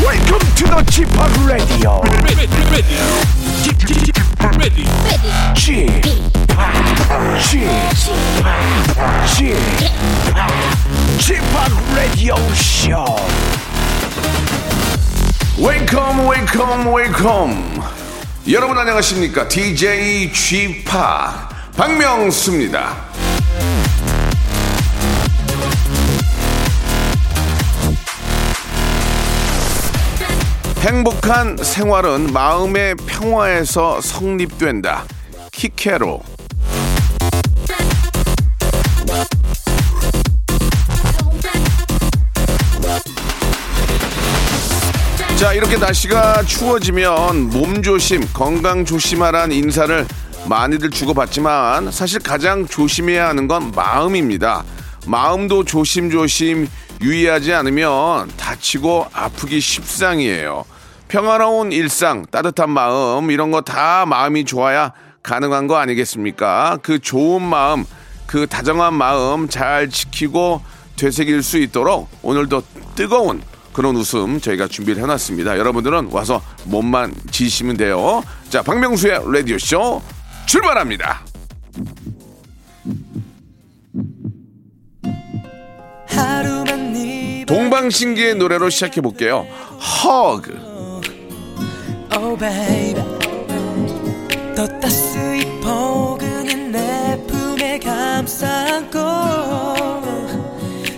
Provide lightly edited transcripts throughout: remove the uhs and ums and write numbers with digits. Welcome to the G-POP Radio. G-POP Radio Show. Welcome, welcome, welcome. 여러분 안녕하십니까? DJ G-POP 박명수입니다. 행복한 생활은 마음의 평화에서 성립된다. 키케로. 자, 이렇게 날씨가 추워지면 몸조심, 건강조심하란 인사를 많이들 주고받지만 사실 가장 조심해야 하는 건 마음입니다. 마음도 조심조심 유의하지 않으면 다치고 아프기 십상이에요. 평화로운 일상, 따뜻한 마음, 이런 거 다 마음이 좋아야 가능한 거 아니겠습니까? 그 좋은 마음, 그 다정한 마음 잘 지키고 되새길 수 있도록 오늘도 뜨거운 그런 웃음 저희가 준비를 해놨습니다. 여러분들은 와서 몸만 지시면 돼요. 자, 박명수의 라디오쇼 출발합니다. 동방신기의 노래로 시작해볼게요. 허그. Oh baby, 더 따스히 포근한 내 품에 감싸 안고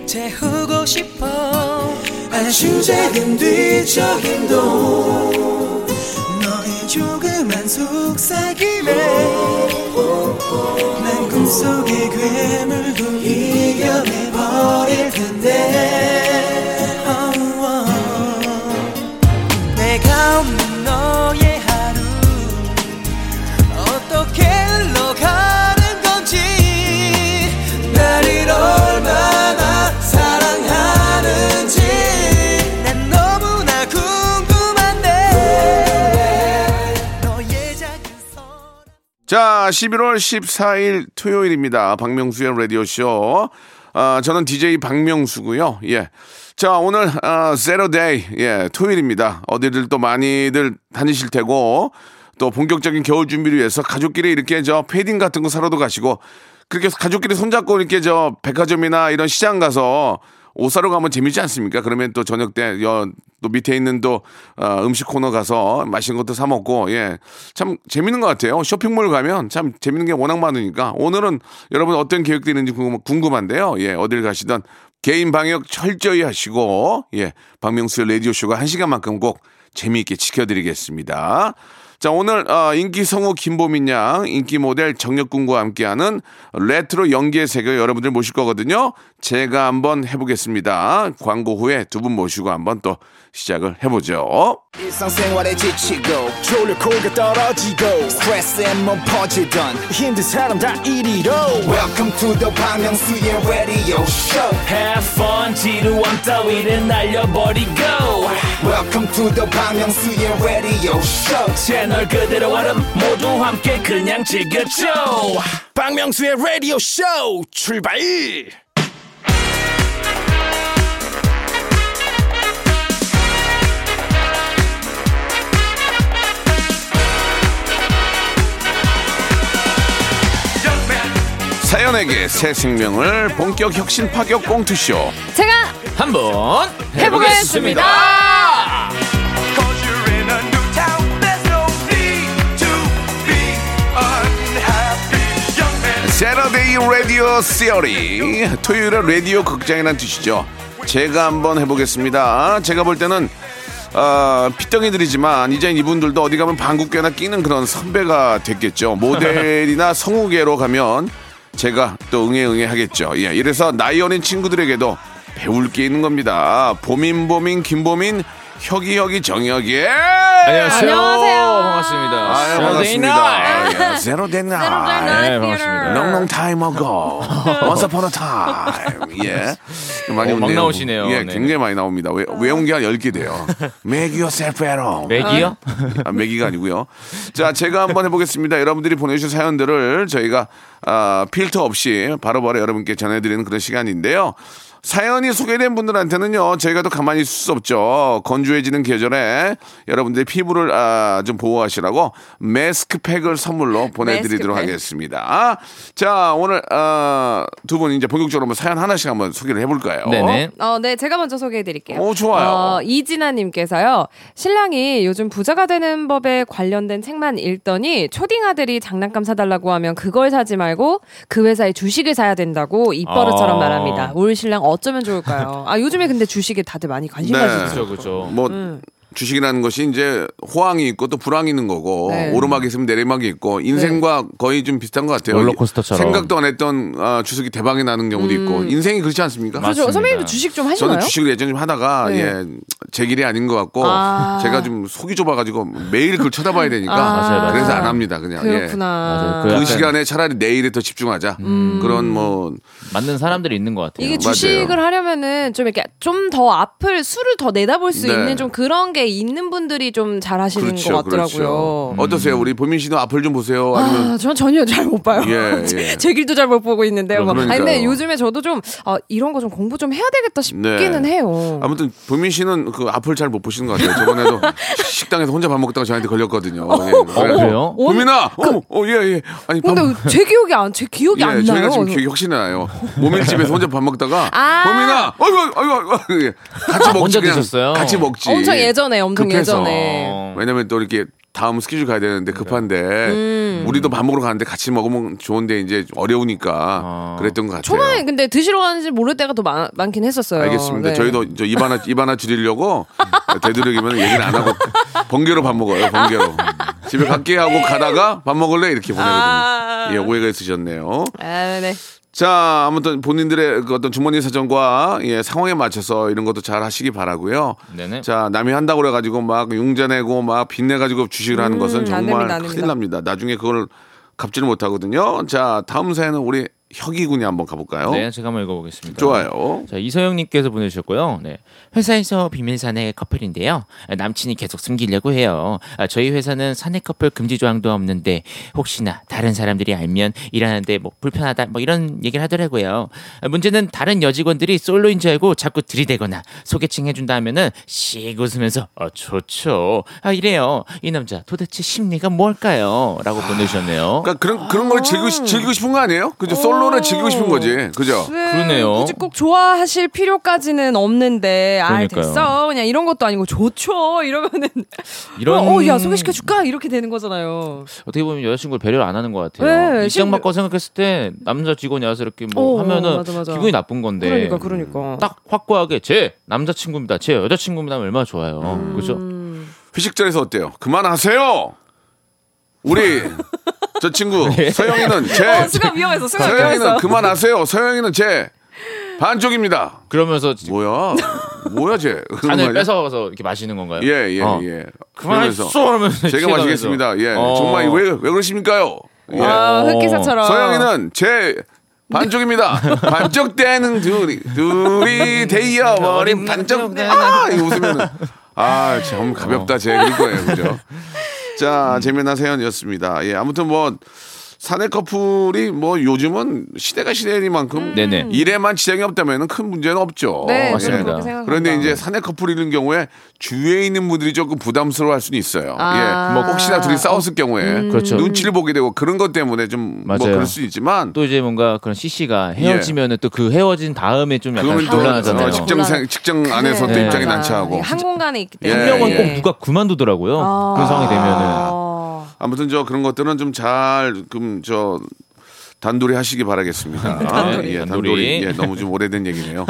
재우고 싶어. 아주 작은 뒤척임도 너의 조그만 속삭임에 난 꿈속의 괴물도 이겨내버릴 텐데. Oh, oh. 내가 없는 너의 하루 어떻게 흘러가는 건지 나를 얼마나 사랑하는지 난 너무나 궁금한데 너의 작은 사랑. 자, 11월 14일 토요일입니다. 박명수의 라디오쇼. 저는 DJ 박명수고요. 예. 자, 오늘 Saturday, 예, 토요일입니다. 어디들 또 많이들 다니실 테고 또 본격적인 겨울 준비를 위해서 가족끼리 이렇게 저 패딩 같은 거 사러도 가시고 그렇게 가족끼리 손잡고 이렇게 저 백화점이나 이런 시장 가서 옷 사러 가면 재밌지 않습니까? 그러면 또 저녁 때 또 밑에 있는 또 음식 코너 가서 맛있는 것도 사 먹고, 예, 참 재밌는 것 같아요. 쇼핑몰 가면 참 재밌는 게 워낙 많으니까 오늘은 여러분 어떤 계획들이 있는지 궁금한데요. 예, 어딜 가시든 개인 방역 철저히 하시고, 예, 박명수의 라디오쇼가 1시간만큼 꼭 재미있게 지켜드리겠습니다. 자, 오늘 인기 성우 김보민 양, 인기 모델 정혁 군과 함께하는 레트로 연기의 세계 여러분들 모실 거거든요. 제가 한번 해보겠습니다. 광고 후에 두 분 모시고 한번 또 시작을 해보죠. 일상생활에 지치고 졸려 코가 떨어지고 스트레스에 몸 퍼지던 힘든 사람 다 이리로. Welcome to the 박명수의 radio show. Have fun, 지루한 따위를 날려버리고 Welcome to the 박명수의 radio show. 채널 그대로 알음 모두 함께 그냥 즐겨줘. 박명수의 radio show 출발. 사연에게 새 생명을 본격 혁신 파격 꽁투쇼. 제가 한번 해보겠습니다. 세러데이 라디오 시어리. 토요일에 라디오 극장이란 뜻이죠. 제가 한번 해보겠습니다. 제가 볼 때는 피덩이들이지만 이제 이분들도 어디 가면 방귀깨나 끼는 그런 선배가 됐겠죠. 모델이나 성우계로 가면 제가 또 응애응애 하겠죠. 예, 이래서 나이 어린 친구들에게도 배울 게 있는 겁니다. 보민보민 김보민 혁이혁이 정혁이. 안녕하세요. 반갑습니다. 아유, 반갑습니다. 세로데나. 반갑습니다. 롱롱 타임 어고. Once upon a time. 예. 많이 막 나오시네요. 예, 굉장히 네. 많이 나옵니다. 외운 게 한 10개 돼요. Make yourself at home. 매기요? 아, 매기가 아니고요. 자, 제가 한번 해보겠습니다. 여러분들이 보내주신 사연들을 저희가 필터 없이 바로바로 여러분께 전해드리는 그런 시간인데요. 사연이 소개된 분들한테는요, 저희가 또 가만히 있을 수 없죠. 건조해지는 계절에 여러분들의 피부를 좀 보호하시라고 마스크팩을 선물로 보내드리도록 하겠습니다. 자, 오늘 두 분 이제 본격적으로 사연 하나씩 한번 소개를 해볼까요? 네네. 네, 제가 먼저 소개해드릴게요. 오, 좋아요. 이진아님께서요, 신랑이 요즘 부자가 되는 법에 관련된 책만 읽더니 초딩 아들이 장난감 사달라고 하면 그걸 사지 말고 그 회사의 주식을 사야 된다고 입버릇처럼 말합니다. 올 신랑 어쩌면 좋을까요? 아, 요즘에 근데 주식에 다들 많이 관심 가지죠. 그렇죠. 뭐 주식이라는 것이 이제 호황이 있고 또 불황이 있는 거고, 네, 오르막이 있으면 내리막이 있고, 인생과 네, 거의 좀 비슷한 것 같아요. 롤러코스터처럼 생각도 안 했던 주식이 대박이 나는 경우도 있고, 인생이 그렇지 않습니까? 맞습니다. 선배님도 주식 좀 하시나요? 저는 주식을 예전에 좀 하다가 네, 예, 제 길이 아닌 것 같고, 제가 좀 속이 좁아가지고 매일 그걸 쳐다봐야 되니까 맞아요. 그래서 안 합니다. 그냥 그렇구나. 예. 그 시간에 차라리 내일에 더 집중하자. 그런 뭐 맞는 사람들이 있는 것 같아요. 이게 주식을 맞아요. 하려면은 좀 이렇게 좀 더 앞을 수를 더 내다볼 수 네, 있는 좀 그런 게 있는 분들이 좀 잘하시는 그렇죠, 것 같더라고요. 그렇죠. 어떠세요? 우리 보민 씨도 앞을 좀 보세요. 아니면... 전 전혀 잘 못 봐요. 예, 예. 제 길도 잘 못 보고 있는데요. 뭐. 아니, 근데 요즘에 저도 좀 이런 거 좀 공부 좀 해야 되겠다 싶기는 네, 해요. 아무튼 보민 씨는 그 앞을 잘 못 보시는 것 같아요. 저번에도 식당에서 혼자 밥 먹다가 저한테 걸렸거든요. 예. 그래요? 보민아, 예예. 아니 근데 밥... 제 기억이 안 나요. 저희가 지금 기억이 혹시나 나요. 보민 집에서 혼자 밥 먹다가 보민아, 어이구 같이 먹지. 그냥 같이 먹지. 엄청 엄청 예전에. 왜냐면 또 이렇게 다음 스케줄 가야 되는데 급한데 우리도 밥 먹으러 가는데 같이 먹으면 좋은데 이제 어려우니까 그랬던 것 같아요. 초반에 근데 드시러 가는지 모를 때가 더 많긴 했었어요. 알겠습니다. 네. 저희도 저 입 하나 줄이려고 되도록이면 얘기를 안 하고 번개로 밥 먹어요. 번개로. 집에 갈게 하고 가다가 밥 먹을래 이렇게 보내거든요. 예, 오해가 있으셨네요. 네. 자, 아무튼 본인들의 그 어떤 주머니 사정과 예, 상황에 맞춰서 이런 것도 잘 하시기 바라고요. 네네. 자, 남이 한다고 그래가지고 막 융자내고 막 빚내가지고 주식을 하는 것은 정말 큰일 납니다. 나중에 그걸 갚지를 못하거든요. 자, 다음 사연은 우리 혁이군이 한번 가볼까요? 네, 제가 한번 읽어보겠습니다. 좋아요. 자, 이서영님께서 보내주셨고요. 네, 회사에서 비밀 사내 커플인데요. 남친이 계속 숨기려고 해요. 저희 회사는 사내 커플 금지 조항도 없는데 혹시나 다른 사람들이 알면 일하는데 뭐 불편하다 뭐 이런 얘기를 하더라고요. 문제는 다른 여직원들이 솔로인 줄 알고 자꾸 들이대거나 소개팅 해준다 하면은 씩 웃으면서 좋죠, 이래요. 이 남자 도대체 심리가 뭘까요? 라고 보내주셨네요. 그러니까 그런 걸 즐기고 싶은 거 아니에요? 그죠? 솔로 즐기고 싶은 거지, 그죠? 그러네요. 굳이 꼭 좋아하실 필요까지는 없는데, 됐어, 그냥 이런 것도 아니고 좋죠 이러면은 야 소개시켜 줄까 이렇게 되는 거잖아요. 어떻게 보면 여자친구를 배려를 안 하는 것 같아요. 네, 입장 바꿔 생각했을 때 남자 직원이 와서 이렇게 뭐 하면은 맞아. 기분이 나쁜 건데. 그러니까. 딱 확고하게 제 남자친구입니다, 제 여자친구입니다 하면 얼마나 좋아요. 그죠? 회식 자리에서 어때요? 그만하세요. 우리. 저 친구 서영이는 제 서영이는 그만하세요. 서영이는 제 반쪽입니다. 그러면서 뭐야 쟤 잔을 뺏어가서 이렇게 마시는 건가요? 예. 그만하세요. 제가 마시겠습니다. 예, 정말 왜 그러십니까요? 예. 흑기사처럼 서영이는 제 반쪽입니다. 반쪽대는 둘이 데이어버린 반쪽대. 웃으면은 참 가볍다 쟤 그럴 거예요, 그죠? 자, 재미난 사연이었습니다. 예, 아무튼 뭐 사내 커플이 뭐 요즘은 시대가 시대이니만큼 일에만 지장이 없다면은 큰 문제는 없죠. 네, 맞습니다. 예. 그런데 이제 사내 커플인 경우에 주위에 있는 분들이 조금 부담스러워할 수는 있어요. 예, 뭐 혹시나 둘이 싸웠을 경우에 그렇죠. 눈치를 보게 되고 그런 것 때문에 좀 뭐 그럴 수 있지만 또 이제 뭔가 그런 CC가 헤어지면은 또 그 헤어진 다음에 좀 약간 곤란하잖아요. 직장 안에서 또 입장이 난처하고 한 공간에 있기 때문에 한 명은 꼭 누가 그만두더라고요. 그런 상황이 되면은. 아무튼 저 그런 것들은 좀 잘 단돌이 하시기 바라겠습니다. 단돌이. 예, 너무 좀 오래된 얘기네요.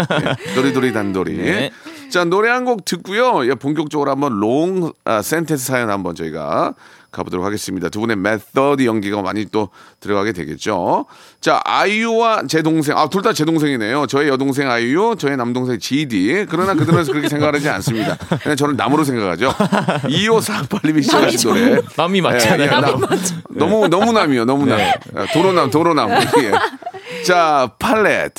예, 도리도리 단돌이. 네. 자, 노래 한 곡 듣고요. 예, 본격적으로 한번 롱 센텐스 사연 한번 저희가 가보도록 하겠습니다. 두 분의 메서드 연기가 많이 또 들어가게 되겠죠. 자, 아이유와 제 동생, 둘 다 제 동생이네요. 저의 여동생 아이유, 저의 남동생 GD. 그러나 그들은 그렇게 생각하지 않습니다. 그냥 저는 남으로 생각하죠. 2548님이 시작하신 노래. 남이 맞잖아요. 너무 남이요. 너무 남. 도로남. 예. 자, 팔렛.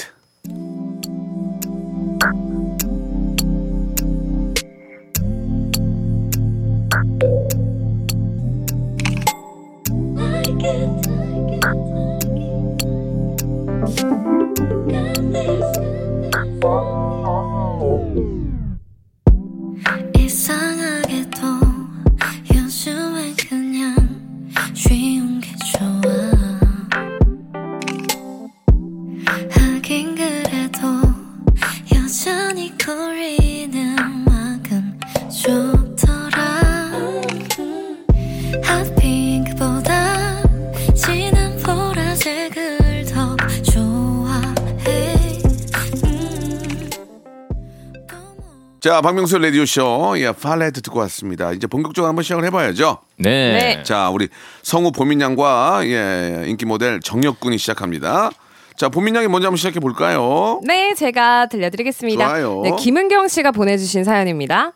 자, 박명수 라디오쇼, 예, 팔레트 듣고 왔습니다. 이제 본격적으로 한번 시작을 해봐야죠. 네. 자, 우리 성우 보민 양과, 예, 인기 모델 정혁 군이 시작합니다. 자, 보민 양이 먼저 한번 시작해 볼까요? 네, 제가 들려드리겠습니다. 좋아요. 네, 김은경 씨가 보내주신 사연입니다.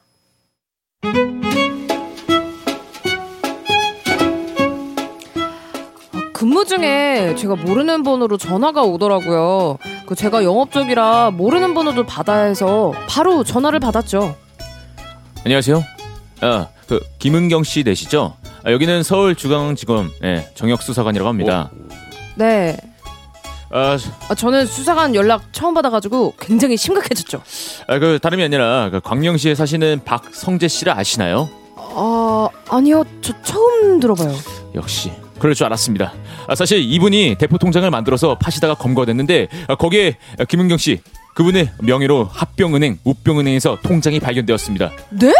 근무 중에 제가 모르는 번호로 전화가 오더라고요. 제가 영업적이라 모르는 번호도 받아야 해서 바로 전화를 받았죠. 안녕하세요. 아, 그 김은경 씨 되시죠? 아, 여기는 서울중앙지검, 네, 정혁 수사관이라고 합니다. 오. 네. 아, 저는 수사관 연락 처음 받아가지고 굉장히 심각해졌죠. 아, 그 다름이 아니라 그 광명시에 사시는 박성재 씨를 아시나요? 아니요, 저 처음 들어봐요. 역시. 그럴 줄 알았습니다. 사실 이분이 대포 통장을 만들어서 파시다가 검거됐는데 거기에 김은경 씨 그분의 명의로 합병은행, 우병은행에서 통장이 발견되었습니다. 네?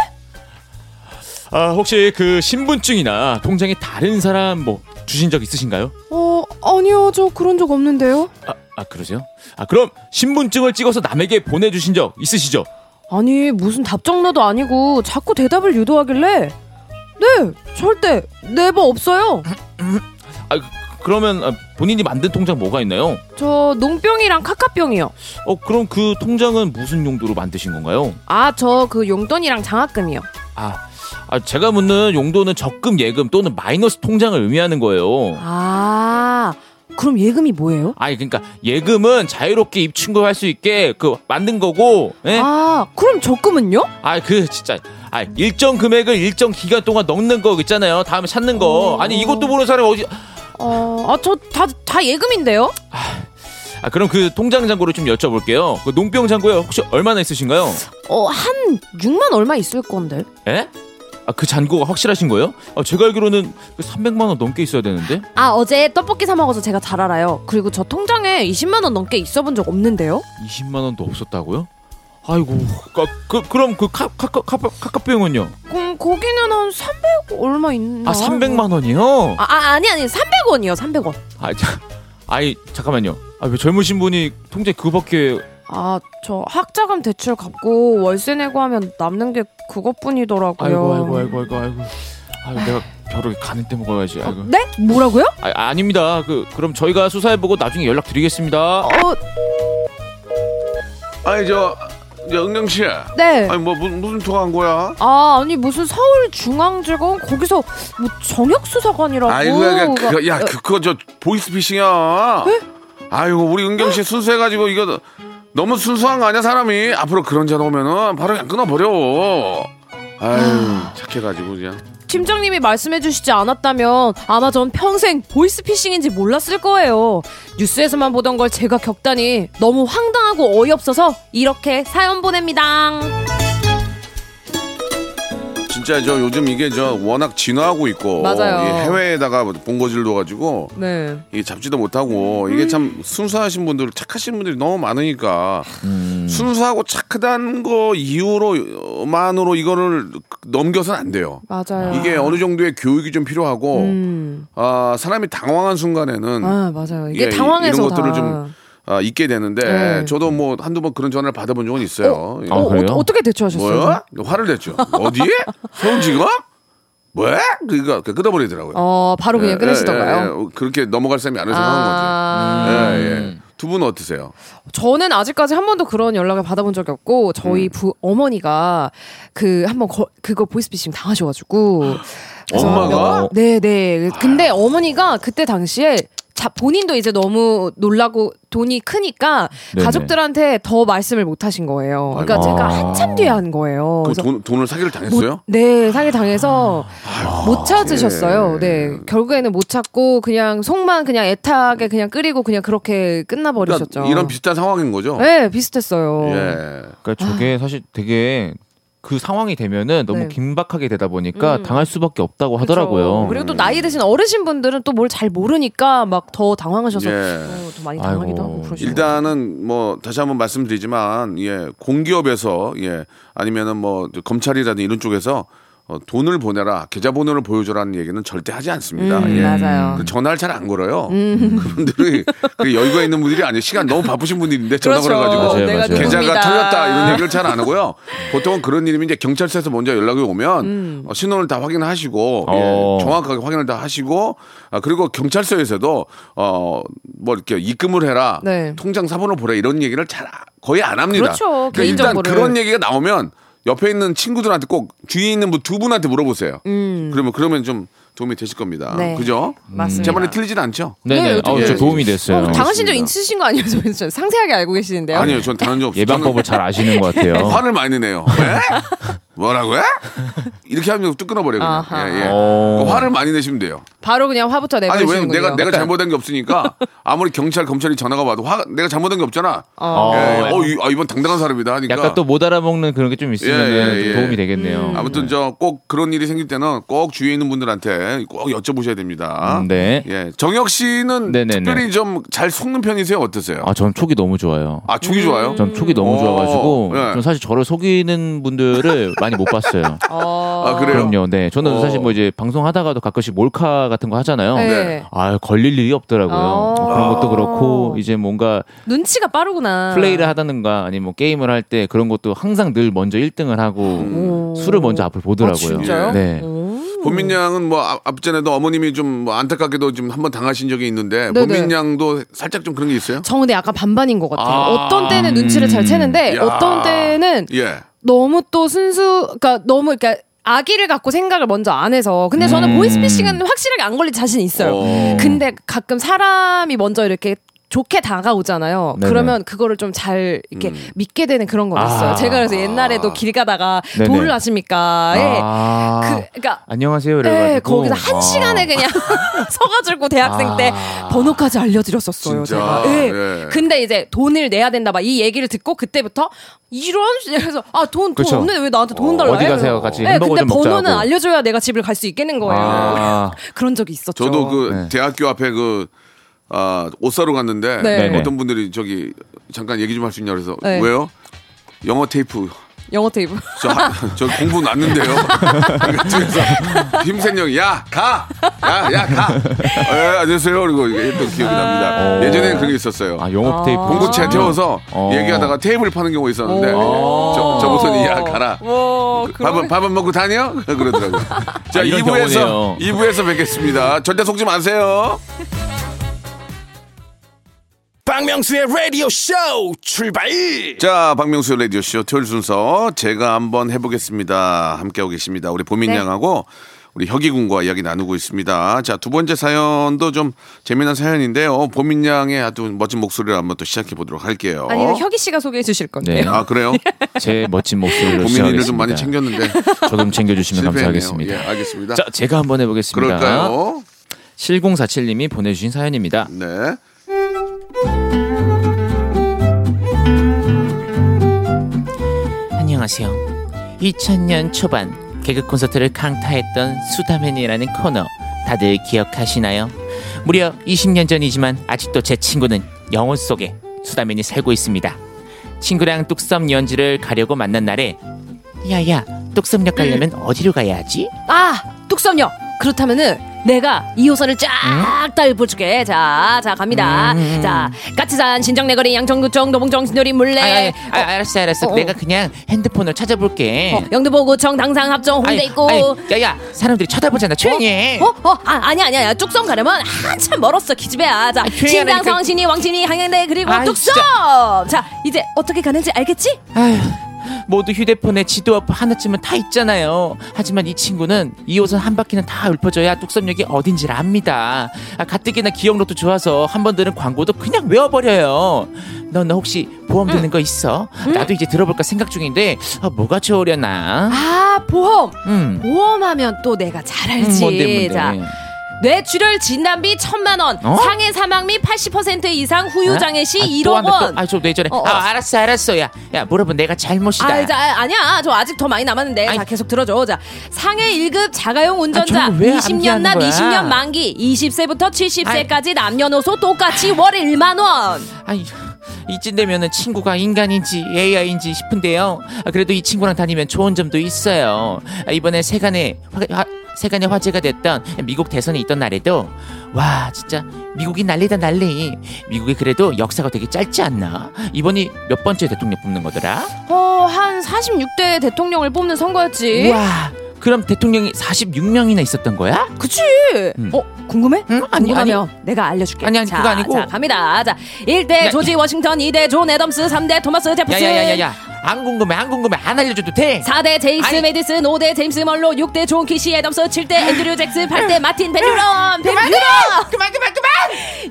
혹시 그 신분증이나 통장에 다른 사람 뭐 주신 적 있으신가요? 아니요, 저 그런 적 없는데요. 그러세요? 그럼 신분증을 찍어서 남에게 보내주신 적 있으시죠? 아니 무슨 답장라도 아니고 자꾸 대답을 유도하길래. 네, 절대 네버 없어요. 그러면 본인이 만든 통장 뭐가 있나요? 저 농병이랑 카카병이요. 그럼 그 통장은 무슨 용도로 만드신 건가요? 저 그 용돈이랑 장학금이요. 제가 묻는 용돈은 적금, 예금 또는 마이너스 통장을 의미하는 거예요. 그럼 예금이 뭐예요? 그러니까 예금은 자유롭게 입출금할 수 있게 그 만든 거고. 예? 그럼 적금은요? 그 진짜. 일정 금액을 일정 기간 동안 넣는 거 있잖아요. 다음에 찾는 거. 아니 이것도 모르는 사람이 어디? 저 다 예금인데요. 그럼 그 통장 잔고를 좀 여쭤볼게요. 그 농병 잔고에 혹시 얼마나 있으신가요? 한 6만 얼마 있을 건데. 에? 그 잔고가 확실하신 거예요? 제가 알기로는 300만 원 넘게 있어야 되는데. 어제 떡볶이 사 먹어서 제가 잘 알아요. 그리고 저 통장에 20만 원 넘게 있어본 적 없는데요. 20만 원도 없었다고요? 아이고, 그럼 그 카카병은요? 그럼 거기는 한 300 얼마 있나? 300만 원이요? 아니 300원이요, 300원. 잠깐만요. 왜 젊으신 분이 통장 그거밖에? 저 학자금 대출 갚고 월세 내고 하면 남는 게 그것뿐이더라고요. 아이고. 내가 겨루기 가는 때 먹어야지. 아이고. 네? 뭐라고요? 아닙니다. 그럼 저희가 수사해보고 나중에 연락드리겠습니다. 은경씨. 네. 무슨 통화한 거야? 아니 무슨 서울중앙지검 거기서 뭐 정혁수사관이라고. 그거 저 보이스피싱이야. 네? 아이고 우리 은경씨 순수해가지고 이거 너무 순수한 거 아니야 사람이. 앞으로 그런 전화 오면은 바로 그냥 끊어버려. 착해가지고 그냥. 팀장님이 말씀해주시지 않았다면 아마 전 평생 보이스피싱인지 몰랐을 거예요. 뉴스에서만 보던 걸 제가 겪다니 너무 황당하고 어이없어서 이렇게 사연 보냅니다. 진짜 저 요즘 이게 저 워낙 진화하고 있고. 맞아요. 해외에다가 본거지를 둬가지고. 네. 이게 잡지도 못하고. 이게 참 순수하신 분들, 착하신 분들이 너무 많으니까. 순수하고 착하다는 거 이유로만으로 이거를 넘겨서는 안 돼요. 맞아요. 이게 어느 정도의 교육이 좀 필요하고. 사람이 당황한 순간에는. 맞아요. 이게 당황해서 이런 것들을 좀 있게 되는데. 네. 저도 뭐 한두 번 그런 전화를 받아본 적은 있어요. 어떻게 대처하셨어요? 뭐야? 화를 냈죠. 어디에? 서울지검? 뭐야? 그러니까 끊어버리더라고요. 바로 그냥 끊으시던가요? 그렇게 넘어갈 셈이 아니어서 하는 거죠. 두 분은 어떠세요? 저는 아직까지 한 번도 그런 연락을 받아본 적이 없고 저희 어머니가 그거 보이스피싱 당하셔가지고. 엄마가? 네네. 근데 어머니가 그때 당시에 본인도 이제 너무 놀라고 돈이 크니까. 네네. 가족들한테 더 말씀을 못 하신 거예요. 그러니까 제가 한참 뒤에 한 거예요. 그래서 돈을 사기를 당했어요? 사기를 당해서 못 찾으셨어요. 네, 결국에는 못 찾고 그냥 속만 그냥 애타게 그냥 끓이고 그냥 그렇게 끝나버리셨죠. 그러니까 이런 비슷한 상황인 거죠? 네, 비슷했어요. 그러니까 저게 사실 되게 그 상황이 되면은 너무 긴박하게 되다 보니까 당할 수밖에 없다고 하더라고요. 그리고 또 나이 드신 어르신분들은 또 뭘 잘 모르니까 막 더 당황하셔서 더 많이 당황하기도 하고 그러시고. 일단은 뭐 다시 한번 말씀드리지만 공기업에서 아니면은 뭐 검찰이라든지 이런 쪽에서 돈을 보내라, 계좌번호를 보여줘라는 얘기는 절대 하지 않습니다. 예. 맞아요. 전화를 잘 안 걸어요. 그분들이 여유가 있는 분들이 아니에요. 시간 너무 바쁘신 분들인데 전화 그렇죠. 걸어가지고 맞아요, 내가 맞아요. 계좌가 털렸다 이런 얘기를 잘 안 하고요. 보통은 그런 일이면 이제 경찰서에서 먼저 연락이 오면 신원을 다 확인하시고 예, 정확하게 확인을 다 하시고 그리고 경찰서에서도 뭐 이렇게 입금을 해라, 네. 통장 사본을 보라 이런 얘기를 잘 거의 안 합니다. 그렇죠. 그러니까 일단 그런 얘기가 나오면. 옆에 있는 친구들한테 꼭 주위에 있는 분 두 분한테 물어보세요. 그러면 좀 도움이 되실 겁니다. 네. 그죠? 맞습니다. 제 말이 틀리진 않죠? 네네. 네, 저 도움이 됐어요. 당하신 적 있으신 거 아니에요? 저 상세하게 알고 계시는데요? 아니요, 전 당한 적 없어요. 예방법을 잘 아시는 것 같아요. 화를 많이 내요. 왜? 뭐라고요? 이렇게 하면 뚝 끊어버려요. 예, 예. 화를 많이 내시면 돼요. 바로 그냥 화부터 내버리시는군요. 아니, 왜냐면 내가 잘못한 게 없으니까 아무리 경찰, 검찰이 전화가 와도 내가 잘못한 게 없잖아. 예, 이번 당당한 사람이다 하니까. 약간 또 못 알아먹는 그런 게 좀 있으면 도움이 되겠네요. 아무튼 저 꼭 그런 일이 생길 때는 꼭 주위에 있는 분들한테 꼭 여쭤보셔야 됩니다. 네. 예, 정혁 씨는 네네네. 특별히 좀 잘 속는 편이세요? 어떠세요? 아, 전 촉이 너무 좋아요. 아, 촉이 좋아요? 전 촉이 너무 좋아가지고 예. 전 사실 저를 속이는 분들을 많이 못 봤어요. 아, 그래요? 그럼요. 네, 저는 사실 뭐 이제 방송하다가도 가끔씩 몰카 같은 거 하잖아요. 네. 아, 걸릴 일이 없더라고요. 그런 것도 그렇고 이제 뭔가 눈치가 빠르구나. 플레이를 하다든가 아니면 뭐 게임을 할 때 그런 것도 항상 늘 먼저 1등을 하고 술을 먼저 앞을 보더라고요. 아, 진짜요? 네. 보민 양은 뭐 앞전에도 어머님이 좀 뭐 안타깝게도 좀 한번 당하신 적이 있는데 보민 양도 살짝 좀 그런 게 있어요? 저 근데 약간 반반인 것 같아요. 어떤 때는 눈치를 잘 채는데 야. 어떤 때는 너무 또 그러니까 너무 이렇게 아기를 갖고 생각을 먼저 안 해서 근데 저는 보이스피싱은 확실하게 안 걸릴 자신 있어요. 근데 가끔 사람이 먼저 이렇게 좋게 다가오잖아요. 네네. 그러면 그거를 좀 잘 이렇게 믿게 되는 그런 건 있어요. 제가 그래서 옛날에도 길 가다가 도를 아십니까? 그러니까 안녕하세요. 네, 거기서 한 시간에 그냥 서가지고 대학생 때 번호까지 알려드렸었어요. 제가. 네. 예. 근데 이제 돈을 내야 된다 막 이 얘기를 듣고 그때부터 이런 그래서 아 돈 없는데 왜 나한테 돈 달라? 어디 가세요? 같이 햄버거 좀 먹자. 근데 번호는 하고. 알려줘야 내가 집을 갈 수 있겠는 거예요. 그런 적이 있었죠. 저도 그 대학교 앞에 옷 사러 갔는데 어떤 분들이 저기 잠깐 얘기 좀 할 수 있냐 그래서 왜요? 영어 테이프 저 공부 났는데요. 힘센 형이 야 가 안녕하세요 그리고 했던 기억이 납니다. 예전에는 그런 게 있었어요. 아 영어 테이프 공구채 태워서 얘기하다가 테이블 파는 경우가 있었는데 저 무슨 야 가라 밥은 먹고 다녀 그러더라고요. 자 2부에서 뵙겠습니다. 절대 속지 마세요. 박명수의 라디오 쇼 출발! 자, 박명수의 라디오 쇼 토요일 순서 제가 한번 해보겠습니다. 함께하고 계십니다. 우리 보민 양하고 우리 혁이 군과 이야기 나누고 있습니다. 자, 두 번째 사연도 좀 재미난 사연인데요. 보민 양의 아주 멋진 목소리를 한번 또 시작해 보도록 할게요. 아니, 혁이 씨가 소개해 주실 건데요. 네. 아, 그래요? 제 멋진 목소리를 보민이를 좀 많이 챙겼는데 저 좀 챙겨주시면 감사하겠습니다. 예, 알겠습니다. 자, 제가 한번 해보겠습니다. 그럴까요? 7047님이 보내주신 사연입니다. 네. 안녕하세요. 2000년 초반 개그 콘서트를 강타했던 수다맨이라는 코너 다들 기억하시나요? 무려 20년 전이지만 아직도 제 친구는 영혼 속에 수다맨이 살고 있습니다. 친구랑 뚝섬 연지를 가려고 만난 날에 야야 뚝섬역 가려면 어디로 가야 하지? 아 뚝섬역 그렇다면은 내가 2호선을 쫙 달궈줄게. 자 갑니다. 자 까치산 신정내거리 양천구청 노봉정 신도림 물레 알았어. 내가 그냥 핸드폰으로 찾아볼게. 영등포구청 당상 합정 홍대 있고 야야 사람들이 쳐다보잖아. 조용히 해. 아니야 뚝섬 가려면 한참 멀었어 기집애야. 자 신당성 신이 왕신이 항양대 그리고 뚝섬 진짜. 자 이제 어떻게 가는지 알겠지? 아휴 모두 휴대폰에 지도 어플 하나쯤은 다 있잖아요. 하지만 이 친구는 2호선 한 바퀴는 다 읊어줘야 뚝섬역이 어딘지를 압니다. 가뜩이나 기억력도 좋아서 한 번 들은 광고도 그냥 외워버려요. 너 혹시 보험 드는 거 있어? 나도 이제 들어볼까 생각 중인데 뭐가 좋으려나? 아 보험! 보험하면 또 내가 잘 알지. 뭔데. 자. 뇌출혈 진단비 1,000만 원, 상해 사망 및 80% 이상 후유장애 시 1억 원. 아, 저 뇌절에. 알았어. 야, 물어본 내가 잘못이다. 아니야. 저 아직 더 많이 남았는데. 자, 계속 들어줘. 자, 상해 1급 자가용 운전자 20년 납 20년 만기 20세부터 70세까지 남녀노소 똑같이 월 1만 원. 아이 이쯤되면 친구가 인간인지 AI인지 싶은데요. 그래도 이 친구랑 다니면 좋은 점도 있어요. 이번에 세간의 화제가 됐던 미국 대선이 있던 날에도 와 진짜 미국이 난리다 난리. 미국이 그래도 역사가 되게 짧지 않나? 이번이 몇 번째 대통령 뽑는 거더라? 한 46대 대통령을 뽑는 선거였지. 와 그럼 대통령이 46명이나 있었던 거야? 그치. 궁금해? 응? 아니. 내가 알려줄게. 아니, 그거 아니고. 자, 갑니다. 자, 1대 야, 조지 워싱턴, 2대 존 애덤스, 3대 토마스 제퍼슨. 안 궁금해. 안 알려줘도 돼. 4대 제임스 메디슨, 5대 제임스 멀로, 6대 존 키시 애덤스, 7대 앤드류 잭슨, 8대 마틴 벤유런. 그만!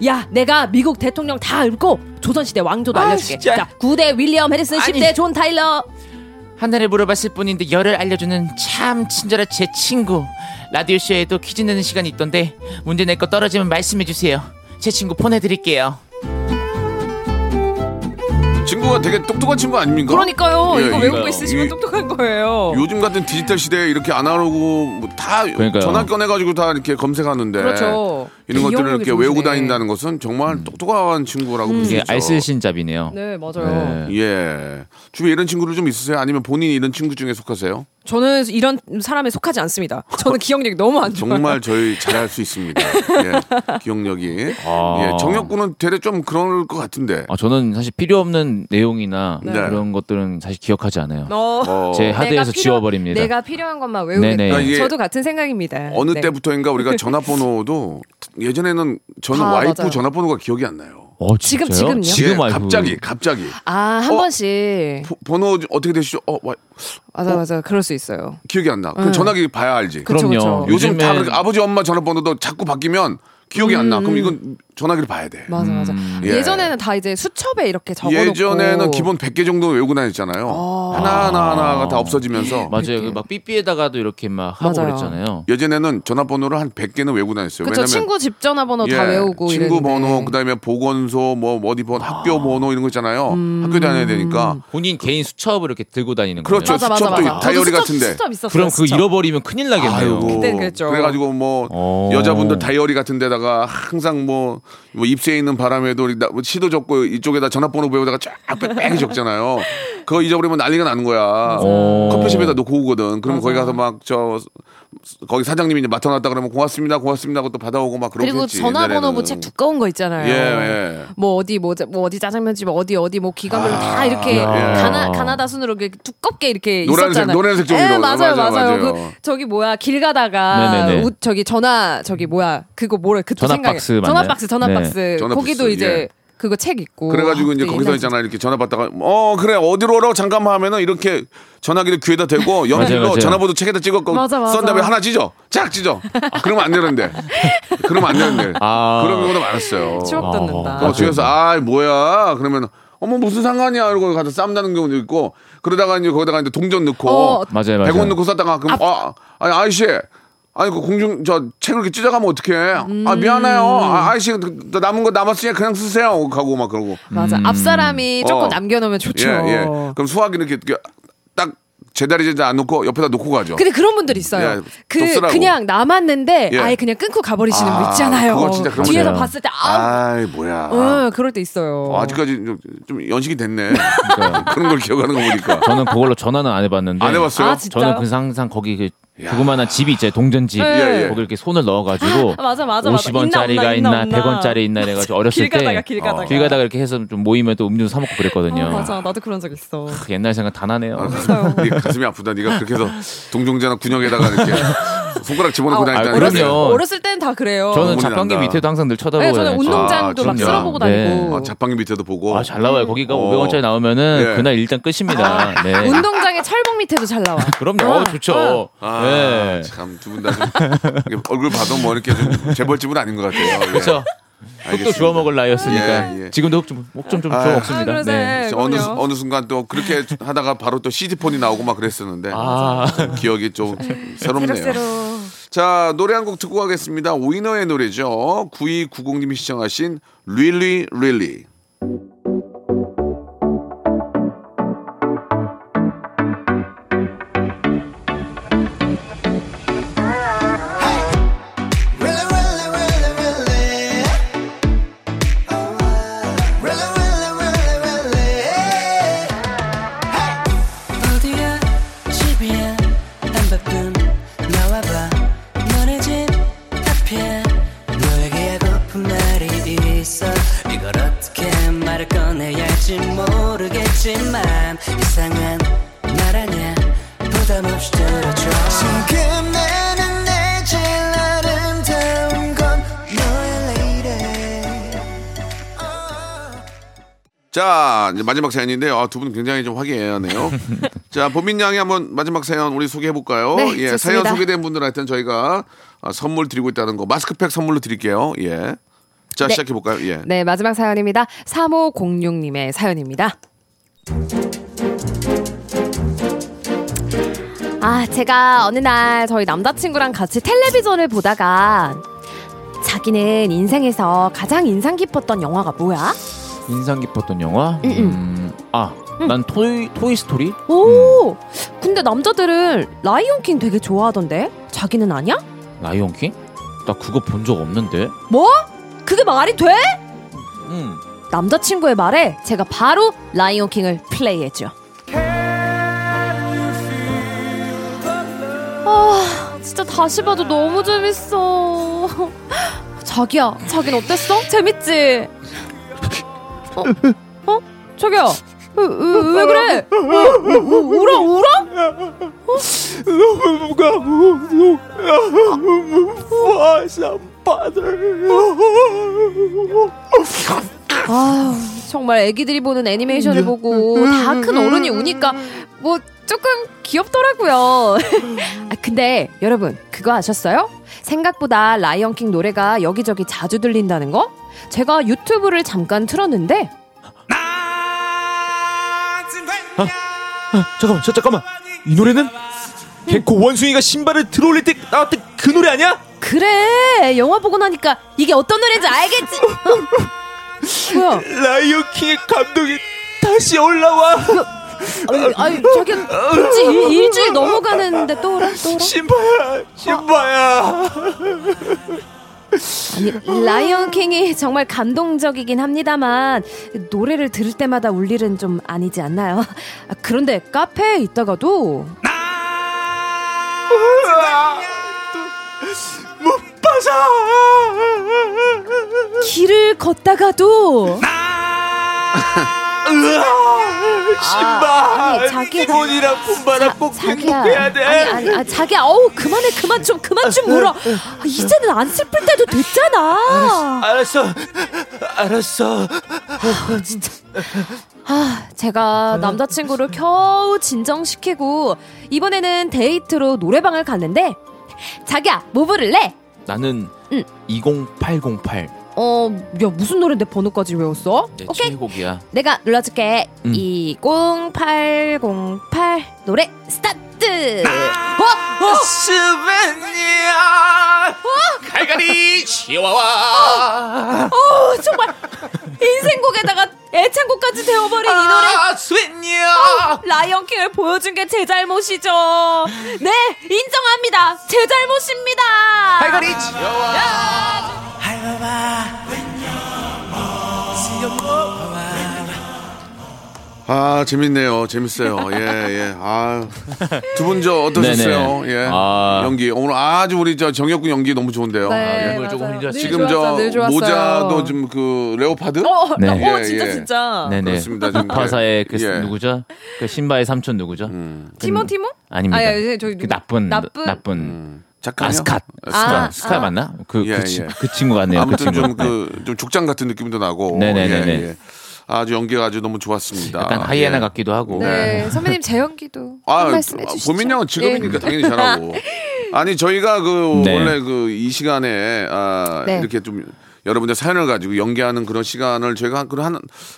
야, 내가 미국 대통령 다 읽고 조선시대 왕조도 알려줄게. 진짜. 자, 9대 윌리엄 해리슨, 10대 존 타일러. 하나를 물어봤을 뿐인데 열을 알려주는 참 친절한 제 친구. 라디오쇼에도 퀴즈 내는 시간이 있던데 문제 낼 거 떨어지면 말씀해주세요. 제 친구 보내드릴게요. 친구가 되게 똑똑한 친구 아닙니까? 그러니까요. 예, 이거 외우고 있으시면 똑똑한 거예요. 요즘 같은 디지털 시대에 이렇게 안 하고 뭐 다 전화 꺼내가지고 다 이렇게 검색하는데 그렇죠. 이런 것들을 이렇게 좋으시네. 외우고 다닌다는 것은 정말 똑똑한 친구라고 볼 수 있죠. 알쓸신잡이네요. 네, 맞아요. 네. 예, 주위에 이런 친구들 좀 있으세요? 아니면 본인이 이런 친구 중에 속하세요? 저는 이런 사람에 속하지 않습니다. 저는 기억력이 너무 안 좋아요. 정말 저희 잘할 수 있습니다. 예, 기억력이. 아~ 예, 정혁 군은 되레 좀 그럴 것 같은데. 아, 저는 사실 필요 없는 내용이나 그런 것들은 사실 기억하지 않아요. 제 하드에서 지워버립니다. 내가 필요한 것만 외우는데. 저도 같은 생각입니다. 어느 때부터인가 우리가 전화번호도 예전에는 저는 와이프 전화번호가 기억이 안 나요. 지금요? 지금 와이프. 갑자기. 아, 한 번씩. 번호 어떻게 되시죠? 맞아. 그럴 수 있어요. 기억이 안 나. 그럼 전화기 봐야 알지. 그럼요. 요즘 다 그렇게 아버지 엄마 전화번호도 자꾸 바뀌면 기억이 안 나. 그럼 이건 전화기를 봐야 돼. 맞아. 예전에는 다 이제 수첩에 이렇게 적어놓고. 예전에는 기본 100개 정도 외우고 다녔잖아요. 하나하나가 다 없어지면서. 맞아요. 그 막 삐삐에다가도 이렇게 막 하고 그랬잖아요. 예전에는 전화번호를 한 100개는 외우고 다녔어요. 그렇죠. 친구 집 전화번호 다 외우고. 친구 이랬는데. 번호, 그다음에 보건소, 뭐 어디 번, 학교 번호 이런 거 있잖아요. 학교 다녀야 되니까. 본인 개인 수첩을 이렇게 들고 다니는 거예요. 그렇죠. 수첩도 다이어리 같은데. 그럼 그거 잃어버리면 큰일 나겠네요. 그때는 그랬죠. 그래가지고 뭐 여자분들 다이어리 같은 데다가 항상 뭐 입새에 있는 바람에도 시도 적고 이쪽에다 전화번호 배우다가 쫙 빽빽이 적잖아요. 그거 잊어버리면 난리가 나는 거야. 커피숍에다 놓고 오거든. 그러면 거기 가서 막 거기 사장님이 이제 맡아놨다 그러면 고맙습니다 하고 또 받아오고 막 그러고 있지. 그리고 전화번호부 책 두꺼운 거 있잖아요. 예. 뭐 어디 짜장면집 어디 뭐 기관별로 다 이렇게 가나다 순으로 이렇게 두껍게 이렇게 있었잖아요. 노란색 종이로. 예, 맞아요. 그 길 가다가 전화박스. 거기도 이제 그거 책 있고. 그래가지고 이제 거기서 있잖아 이렇게 전화 받다가 그래 어디로 오라고 잠깐만 하면은 이렇게 전화기를 귀에다 대고 연필로 전화번호 책에다 찍었고 썬 다음에 하나 찢어. 그러면 안 되는데. 그런 경우도 많았어요. 추억 돋는다. 주위에서 뭐야 그러면. 무슨 상관이야 이러고 가서 싸움 나는 경우도 있고 그러다가 이제 거기다가 이제 동전 넣고 100원 넣고 쌌다가 그럼 아이씨. 아니 그 공중 저 책을 이렇게 찢어가면 어떡해? 미안해요. 아이씨 남은 거 남았으니까 그냥 쓰세요. 하고 막 그러고. 맞아. 앞 사람이 조금 남겨놓으면 좋죠. 예. 그럼 수화기 이렇게 딱 제자리에 안 놓고 옆에다 놓고 가죠. 근데 그런 분들 있어요. 그냥 남았는데 아예 그냥 끊고 가버리시는 분 있잖아요. 그거 진짜 그런 뒤에서 맞아요. 봤을 때 뭐야. 그럴 때 있어요. 아직까지 좀 연식이 됐네. 그런 걸 기억하는 거 보니까. 저는 그걸로 전화는 안 해봤는데. 안 해봤어요? 저는 항상 거기 그만한 집이 있잖아요. 동전집. 거기 이렇게 손을 넣어가지고 50원짜리가 있나 100원짜리 있나 해가지고 어렸을 때 길 가다가 이렇게 해서 좀 모이면 또 음료수 사 먹고 그랬거든요. 맞아. 나도 그런 적 있어. 옛날 생각 다 나네요. 네 가슴이 아프다. 네가 그렇게 해서 동종자나 군역에다가 이렇게 손가락 집어넣고 다니다니. 그럼요. 어렸을 때는 다 그래요. 저는 자판기 밑에도 항상 늘 쳐다보고 저는 운동장도 막 쓸어보고 다니고. 자판기 밑에도 보고. 잘 나와요. 거기가 500원짜리 나오면은 그날 일단 끝입니다. 운동장에 철봉 밑에도 잘 나와. 그럼요. 좋죠. 참 두 분 다 얼굴 봐도 뭐 이렇게 좀 재벌집은 아닌 것 같아요. 그렇죠. 흙도 주워 먹을 나이였으니까 지금도 목 좀 주워 먹습니다. 어느 순간 또 그렇게 하다가 바로 또 CD폰이 나오고 막 그랬었는데 기억이 좀 새롭네요. 자, 노래 한 곡 듣고 가겠습니다. 오이너의 노래죠. 9290님이 시청하신 Really Really. 자, 이제 마지막 사연인데요. 아, 두 분 굉장히 좀 화기애애하네요. 자, 보민 양이 한번 마지막 사연 우리 소개해볼까요? 네, 예, 사연 소개된 분들한테는 저희가 선물 드리고 있다는 거, 마스크팩 선물로 드릴게요. 예. 자, 네. 시작해볼까요? 예. 네, 마지막 사연입니다. 3506님의 사연입니다. 아, 제가 어느 날 저희 남자친구랑 같이 텔레비전을 보다가 자기는 인생에서 가장 인상 깊었던 영화가 뭐야? 인상 깊었던 영화? 아, 난 토이 스토리? 오, 근데 남자들은 라이온킹 되게 좋아하던데? 자기는 아니야? 라이온킹? 나 그거 본 적 없는데. 뭐? 그게 말이 돼? 남자친구의 말에 제가 바로 라이온킹을 플레이했죠. 아, 진짜 다시 봐도 너무 재밌어. 자기야, 자긴 어땠어? 재밌지? 어? 자기야, 왜 그래? 울어? 아, 정말 애기들이 보는 애니메이션을 보고 다 큰 어른이 우니까 뭐 조금 귀엽더라고요. 아, 근데 여러분 그거 아셨어요? 생각보다 라이언킹 노래가 여기저기 자주 들린다는 거? 제가 유튜브를 잠깐 틀었는데 잠깐만 이 노래는 개코 원숭이가 신발을 들어올릴 때 나왔던 그 노래 아니야? 그래, 영화 보고 나니까 이게 어떤 노래인지 알겠지. 뭐야? 라이온킹의 감동이 다시 올라와. 아니 저기 일주일 넘어가는데 또 오라? 신바야. 아니, 라이온킹이 정말 감동적이긴 합니다만 노래를 들을 때마다 울 일은 좀 아니지 않나요? 그런데 카페에 있다가도 못 봐서 길을 걷다가도 신발 기본이랑 품바라 꼭 행복해야 돼. 아니, 자기야, 어우 그만 좀 울어. 아, 이제는 안 슬플 때도 됐잖아. 알았어. 아, 진짜. 아, 제가 남자친구를 겨우 진정시키고 이번에는 데이트로 노래방을 갔는데 자기야, 뭐 부를래? 나는 20808. 야, 무슨 노래인데 번호까지 외웠어? 내 최애곡이야. 내가 눌러줄게. 20808 노래 스타트. 스베니아 갈갈이 치와와. 정말 인생곡에다가 애창곡까지 데워버린 이 노래. 스베니아 라이언킹을 보여준 게 제 잘못이죠. 네, 인정합니다. 제 잘못입니다. 갈갈이 치와와. 아, 재밌네요. 재밌어요. 예. 아, 두 분 저 어떠셨어요? 네네. 예. 아, 연기 오늘 아주 우리 저 정혁 군 연기 너무 좋은데요. 네, 아, 예. 조금 지금 저 모자도 좀 그 레오파드. 네. 예, 진짜. 네네. 그렇습니다. 지금 파사의 그 누구죠? 그 신바의 삼촌 누구죠? 티몬? 아닙니다. 저기 그 나쁜. 작가요? 스카 맞나? 그 친구 같네요. 아무튼 좀 족장 같은 느낌도 나고. 네네네. 예. 아주 연기가 아주 너무 좋았습니다. 약간 하이에나 같기도 하고. 네, 선배님 제 연기도 한 말씀해 주시죠. 보민 양은 직업이니까 당연히 잘하고. 아니, 저희가 원래 이 시간에 이렇게 좀 여러분들 사연을 가지고 연기하는 그런 시간을 저희가 한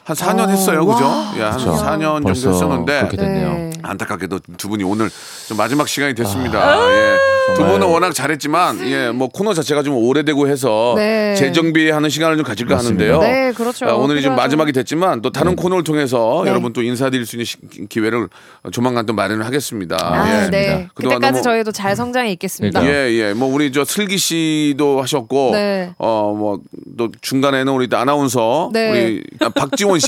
4년 했어요. 그죠? 예, 한 4년 정도 했었는데 네. 안타깝게도 두 분이 오늘 좀 마지막 시간이 됐습니다. 예. 두 분은 워낙 잘했지만 예, 뭐 코너 자체가 좀 오래되고 해서 네. 재정비하는 시간을 좀 가질까 맞습니다. 하는데요. 네, 그렇죠. 오늘이 좀 마지막이 됐지만 또 다른 코너를 통해서 여러분 또 인사드릴 수 있는 기회를 조만간 또 마련을 하겠습니다. 아, 예. 네. 그때까지 저희도 잘 성장해 있겠습니다. 예. 뭐 우리 저 슬기 씨도 하셨고 네. 또 중간에는 우리 아나운서 우리 박지원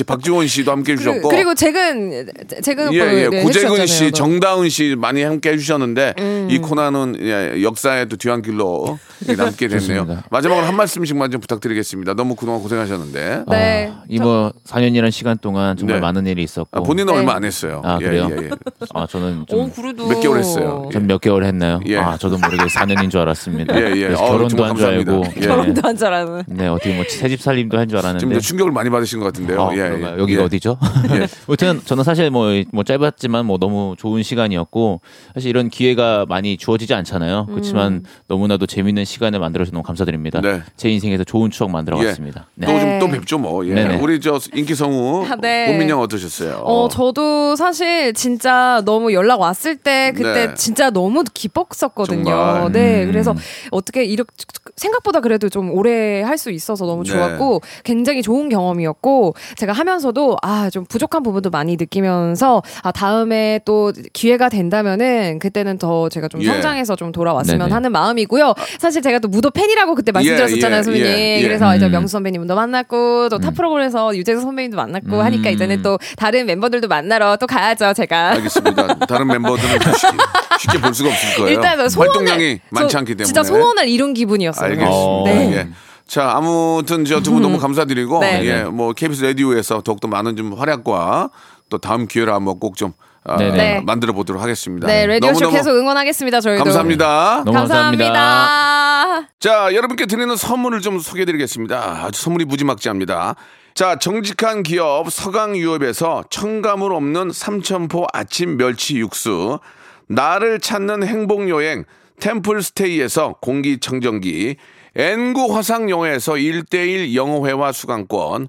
씨도 함께 해주셨고 그리고 재근 오빠 고재근 씨, 정다은 씨 많이 함께 해주셨는데 이 코너는 분야의 역사에도 뒤안길로 남게 됐네요. 마지막으로 한 말씀씩만 좀 부탁드리겠습니다. 너무 그동안 고생하셨는데. 네. 아, 이번 4년이라는 시간 동안 정말 네. 많은 일이 있었고. 아, 본인은 네. 얼마 안 했어요. 아, 그래요? 예, 예, 예. 아, 저는 좀 몇 개월 했어요. 전 몇 개월 했나요? 예. 아, 저도 모르게 4년인 줄 알았습니다. 예, 예. 결혼도 한 줄 알고. 예. 결혼도 한 줄 알았네. 네, 어떻게 뭐 새집 살림도 한 줄 알았는데. 지금 충격을 많이 받으신 것 같은데요. 아, 예, 예. 여기가 예. 어디죠? 예. 아무튼 저는 사실 뭐 짧았지만 뭐 너무 좋은 시간이었고 사실 이런 기회가 많이 주어지지 않잖아요. 그렇지만 너무나도 재밌는 시간을 만들어서 너무 감사드립니다. 네. 제 인생에서 좋은 추억 만들어갔습니다. 예. 네. 또 뵙죠 뭐. 예. 우리 저 인기 성우 아, 네. 고민영 어떠셨어요? 저도 사실 진짜 너무 연락 왔을 때 그때 네. 진짜 너무 기뻤었거든요. 정말. 네, 그래서 어떻게 이렇게 생각보다 그래도 좀 오래 할 수 있어서 너무 좋았고 네. 굉장히 좋은 경험이었고 제가 하면서도 아, 좀 부족한 부분도 많이 느끼면서 아, 다음에 또 기회가 된다면은 그때는 더 제가 좀 예. 성장해서 좀 돌아왔으면 네네. 하는 마음이고요. 사실 제가 또 무도 팬이라고 그때 말씀드렸었잖아요, 예, 소민님. 예, 예. 그래서 이제 명수 선배님도 만났고 또 탑 프로그램에서 유재석 선배님도 만났고 하니까 이제는 또 다른 멤버들도 만나러 또 가야죠, 제가. 알겠습니다. 다른 멤버들은 쉽게 볼 수가 없을 거예요. 일단 소원을, 활동량이 많지 않기 때문에 진짜 소원을 이룬 기분이었어요. 알겠습니다. 네. 예. 자, 아무튼 저 두 분 너무 감사드리고 네. 예, 뭐 KBS 라디오에서 더욱더 많은 좀 활약과 또 다음 기회를 한번 꼭 좀 만들어 보도록 하겠습니다. 네, 라디오쇼 계속 응원하겠습니다. 저희도 감사합니다. 너무 감사합니다. 감사합니다. 자, 여러분께 드리는 선물을 좀 소개해드리겠습니다. 아주 선물이 무지막지합니다. 자, 정직한 기업 서강유업에서 첨가물 없는 삼천포 아침 멸치 육수, 나를 찾는 행복여행 템플스테이에서 공기청정기, N9 화상영어에서 1:1 영어회화 수강권,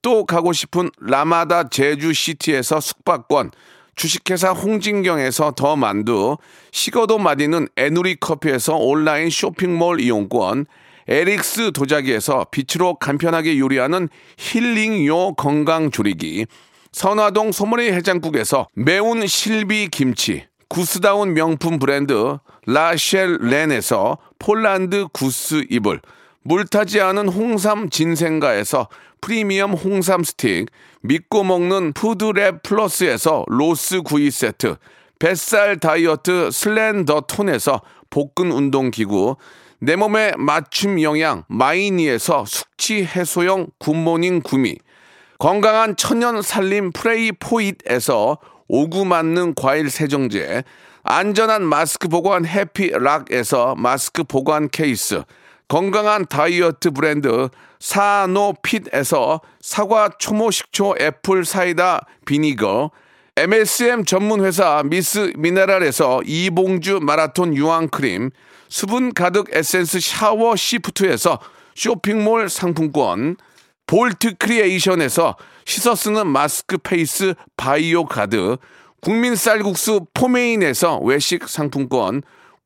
또 가고 싶은 라마다 제주시티에서 숙박권, 주식회사 홍진경에서 더 만두, 식어도 마디는 에누리 커피에서 온라인 쇼핑몰 이용권, 에릭스 도자기에서 빛으로 간편하게 요리하는 힐링요 건강조리기, 선화동 소머리 해장국에서 매운 실비 김치, 구스다운 명품 브랜드 라쉘 렌에서 폴란드 구스 이불, 물타지 않은 홍삼 진생가에서 프리미엄 홍삼 스틱, 믿고 먹는 푸드랩 플러스에서 로스 구이 세트, 뱃살 다이어트 슬렌더 톤에서 복근 운동기구, 내 몸에 맞춤 영양 마이니에서 숙취 해소용 굿모닝 구미, 건강한 천연 살림 프레이 포잇에서 오구 맞는 과일 세정제, 안전한 마스크 보관 해피락에서 마스크 보관 케이스, 건강한 다이어트 브랜드 사노핏에서 사과 초모 식초 애플 사이다 비니거, MSM 전문회사 미스 미네랄에서 이봉주 마라톤 유황크림, 수분 가득 에센스 샤워 시프트에서 쇼핑몰 상품권, 볼트 크리에이션에서 씻어 쓰는 마스크 페이스 바이오 가드, 국민 쌀국수 포메인에서 외식 상품권,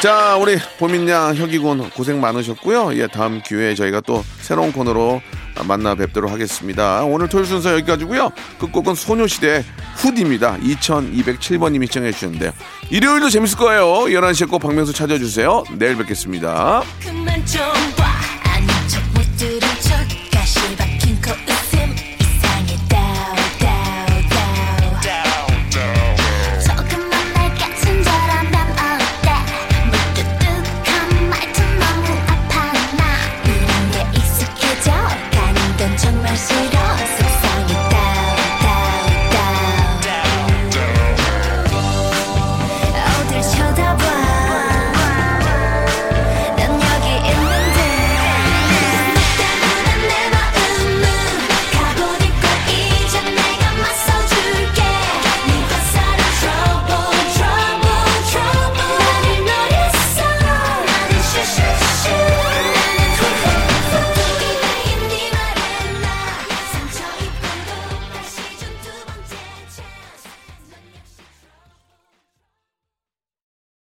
자, 우리 보민 양, 혁이군 고생 많으셨고요. 예, 다음 기회에 저희가 또 새로운 코너로 만나 뵙도록 하겠습니다. 오늘 토요일 순서 여기까지고요. 끝곡은 소녀시대 후디입니다. 2207번님이 시청해 주셨는데요. 일요일도 재밌을 거예요. 11시에 꼭 박명수 찾아주세요. 내일 뵙겠습니다.